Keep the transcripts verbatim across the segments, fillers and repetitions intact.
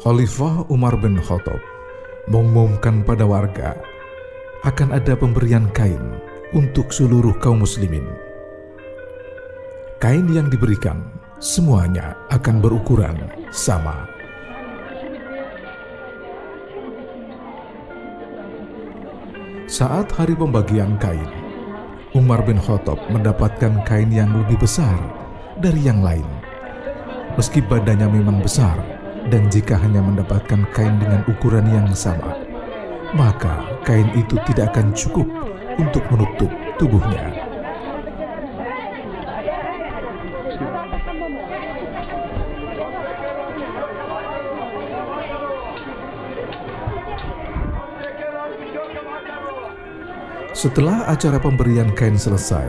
Khalifah Umar bin Khattab mengumumkan pada warga akan ada pemberian kain untuk seluruh kaum muslimin. Kain yang diberikan semuanya akan berukuran sama. Saat hari pembagian kain, Umar bin Khattab mendapatkan kain yang lebih besar dari yang lain. Meski badannya memang besar, dan jika hanya mendapatkan kain dengan ukuran yang sama, maka kain itu tidak akan cukup untuk menutup tubuhnya. Setelah acara pemberian kain selesai,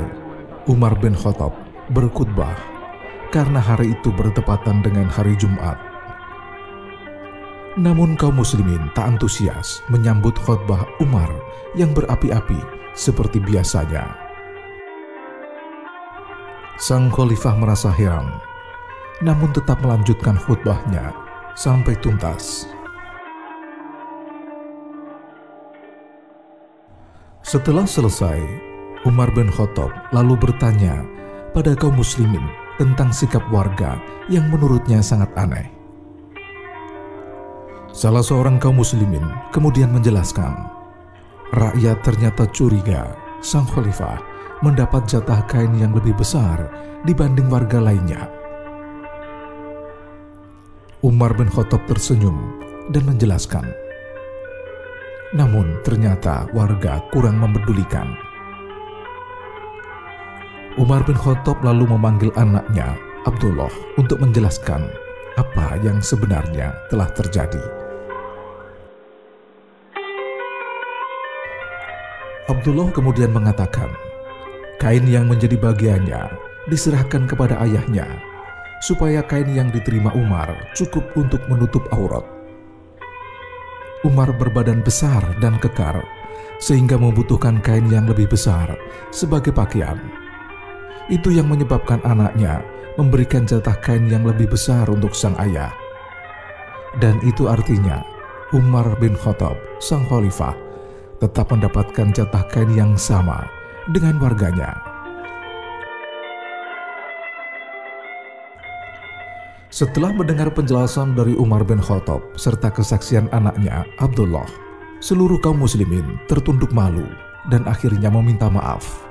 Umar bin Khattab berkhutbah karena hari itu bertepatan dengan hari Jumat. Namun kaum muslimin tak antusias menyambut khutbah Umar yang berapi-api seperti biasanya. Sang khalifah merasa heran, namun tetap melanjutkan khutbahnya sampai tuntas. Setelah selesai, Umar bin Khattab lalu bertanya pada kaum muslimin tentang sikap warga yang menurutnya sangat aneh. Salah seorang kaum muslimin kemudian menjelaskan, rakyat ternyata curiga sang khalifah mendapat jatah kain yang lebih besar dibanding warga lainnya. Umar bin Khattab tersenyum dan menjelaskan, namun ternyata warga kurang mempedulikan. Umar bin Khattab lalu memanggil anaknya, Abdullah, untuk menjelaskan apa yang sebenarnya telah terjadi. Abdullah kemudian mengatakan, kain yang menjadi bagiannya diserahkan kepada ayahnya, supaya kain yang diterima Umar cukup untuk menutup aurat. Umar berbadan besar dan kekar, sehingga membutuhkan kain yang lebih besar sebagai pakaian. Itu yang menyebabkan anaknya memberikan jatah kain yang lebih besar untuk sang ayah. Dan itu artinya Umar bin Khattab, sang khalifah, tetap mendapatkan jatah kain yang sama dengan warganya. Setelah mendengar penjelasan dari Umar bin Khattab serta kesaksian anaknya, Abdullah, seluruh kaum muslimin tertunduk malu dan akhirnya meminta maaf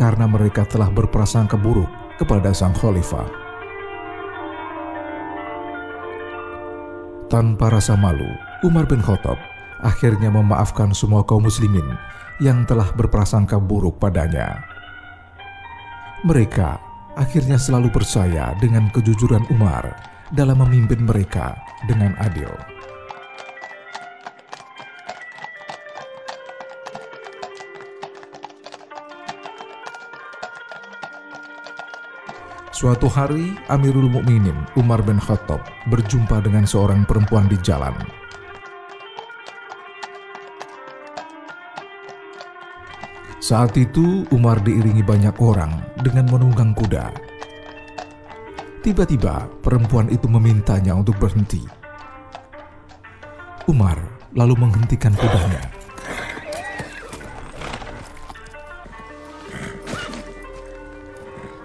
karena mereka telah berprasangka buruk kepada sang khalifah. Tanpa rasa malu, Umar bin Khattab akhirnya memaafkan semua kaum muslimin yang telah berprasangka buruk padanya. Mereka akhirnya selalu percaya dengan kejujuran Umar dalam memimpin mereka dengan adil. Suatu hari, Amirul Mukminin Umar bin Khattab berjumpa dengan seorang perempuan di jalan. Saat itu Umar diiringi banyak orang dengan menunggang kuda. Tiba-tiba perempuan itu memintanya untuk berhenti. Umar lalu menghentikan kudanya.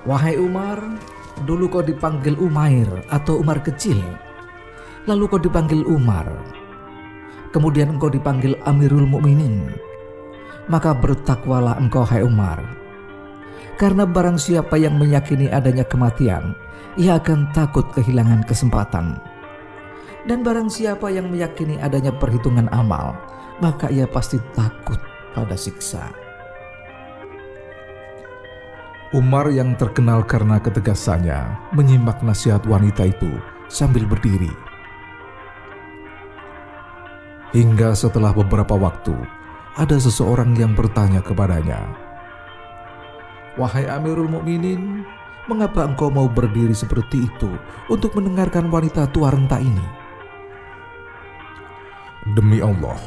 Wahai Umar, dulu kau dipanggil Umair atau Umar kecil. Lalu kau dipanggil Umar. Kemudian kau dipanggil Amirul Mukminin. Maka bertakwalah engkau, hai Umar, karena barang siapa yang meyakini adanya kematian, ia akan takut kehilangan kesempatan. Dan barang siapa yang meyakini adanya perhitungan amal, maka ia pasti takut pada siksa. Umar yang terkenal karena ketegasannya menyimak nasihat wanita itu sambil berdiri. Hingga setelah beberapa waktu, ada seseorang yang bertanya kepadanya, "Wahai Amirul Mukminin, mengapa engkau mau berdiri seperti itu untuk mendengarkan wanita tua renta ini?" "Demi Allah,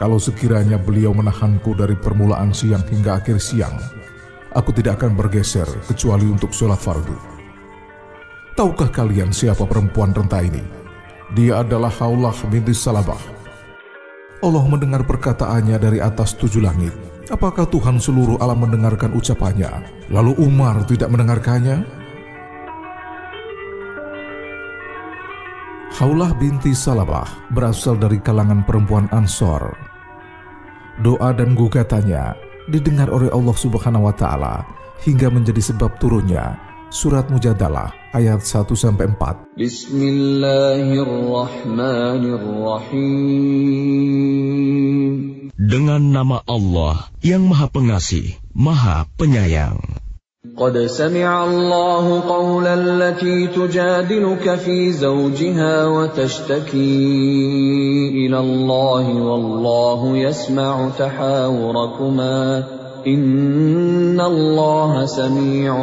kalau sekiranya beliau menahanku dari permulaan siang hingga akhir siang, aku tidak akan bergeser kecuali untuk sholat fardu. Tahukah kalian siapa perempuan renta ini? Dia adalah Khaulah binti Salabah. Allah mendengar perkataannya dari atas tujuh langit. Apakah Tuhan seluruh alam mendengarkan ucapannya, lalu Umar tidak mendengarkannya? Khaulah binti Salabah berasal dari kalangan perempuan Ansor. Doa dan gugatannya didengar oleh Allah Subhanahu wa Ta'ala hingga menjadi sebab turunnya surat Mujadalah ayat satu sampai empat. Bismillahirrahmanirrahim. Dengan nama Allah yang Maha Pengasih, Maha Penyayang. قد سمع الله قول التي تجادلك في زوجها وتشتكي إلى الله والله يسمع تحاوركما إن الله سميع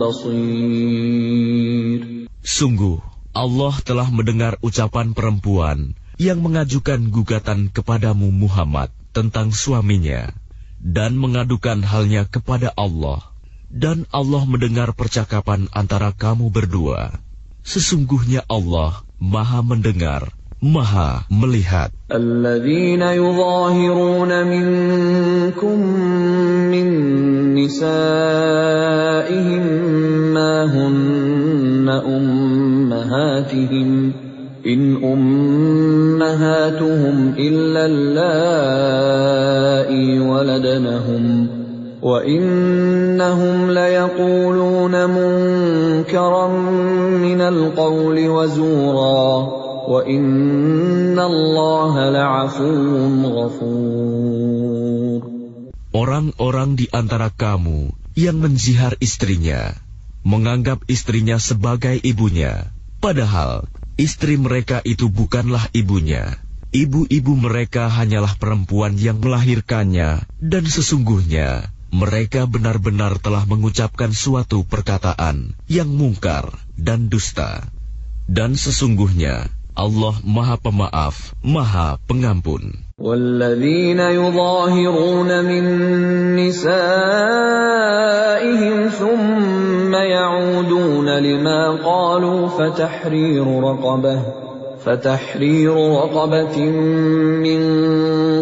بصير. Sungguh Allah telah mendengar ucapan perempuan yang mengajukan gugatan kepadamu Muhammad tentang suaminya dan mengadukan halnya kepada Allah. Dan Allah mendengar percakapan antara kamu berdua. Sesungguhnya Allah Maha mendengar, Maha melihat. Alladzina yuzahiruna minkum min nisa'ihim ma hunna ummahatihim in ummahatuhum illa al-la'i waladnahum. وَإِنَّهُمْ لَيَقُولُونَ مُنْكَرًا مِنَ الْقَوْلِ وَزُورًا وَإِنَّ اللَّهَ لَعَفُوٌّ غَفُورٌ. Orang-orang di antara kamu yang menzihar istrinya, menganggap istrinya sebagai ibunya, padahal istri mereka itu bukanlah ibunya. Ibu-ibu mereka hanyalah perempuan yang melahirkannya, dan sesungguhnya mereka benar-benar telah mengucapkan suatu perkataan yang mungkar dan dusta. Dan sesungguhnya Allah Maha Pemaaf, Maha Pengampun. Walladzina yuzahiruna min nisa'ihim thumma ya'udun lima qalu fatahriru raqabah. فَتَحْرِيرُ رَقَبَةٍ مِّن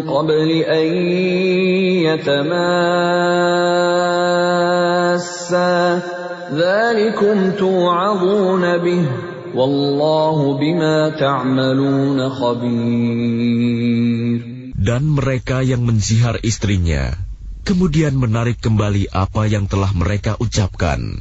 قَبْلِ أَن يَتَمَاسَّا ذَلِكُمْ تُوعَظُونَ بِهِ وَاللَّهُ بِمَا تَعْمَلُونَ خَبِيرٌ. Dan mereka yang menzihar istrinya, kemudian menarik kembali apa yang telah mereka ucapkan,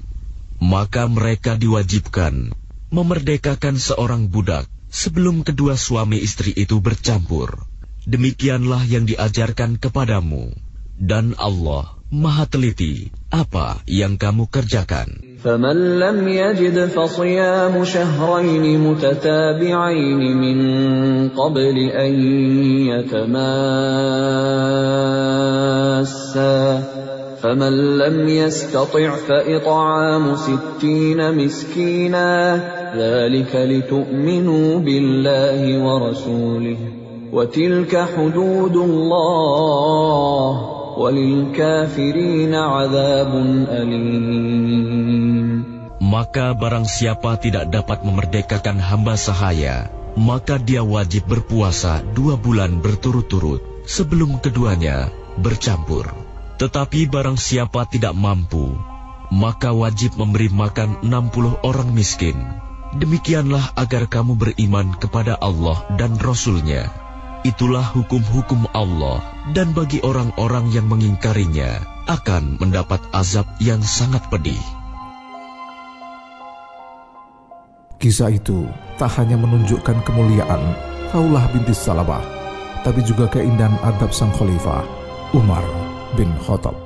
maka mereka diwajibkan memerdekakan seorang budak sebelum kedua suami istri itu bercampur. Demikianlah yang diajarkan kepadamu. Dan Allah Maha teliti apa yang kamu kerjakan. فَمَنْ لَمْ يَجِدْ فَصِيَامُ شَهْرَيْنِ مُتَتَابِعَيْنِ مِنْ قَبْلِ أَنْ يَتَمَاسَّا فَمَنْ لَمْ يَسْتَطِعْ فَإِطْعَامُ سِتِّينَ مِسْكِينًا ذَلِكَ لِتُؤْمِنُوا بِاللَّهِ وَرَسُولِهِ وَتِلْكَ حُدُودُ اللَّهِ وَلِلْكَافِرِينَ عَذَابٌ أَلِيمٌ. Maka barang siapa tidak dapat memerdekakan hamba sahaya, maka dia wajib berpuasa dua bulan berturut-turut sebelum keduanya bercampur. Tetapi barang siapa tidak mampu, maka wajib memberi makan enam puluh orang miskin. Demikianlah agar kamu beriman kepada Allah dan Rasul-Nya. Itulah hukum-hukum Allah, dan bagi orang-orang yang mengingkarinya akan mendapat azab yang sangat pedih. Kisah itu tak hanya menunjukkan kemuliaan Khaulah binti Salabah, tapi juga keindahan adab sang khalifah Umar bin Khattab.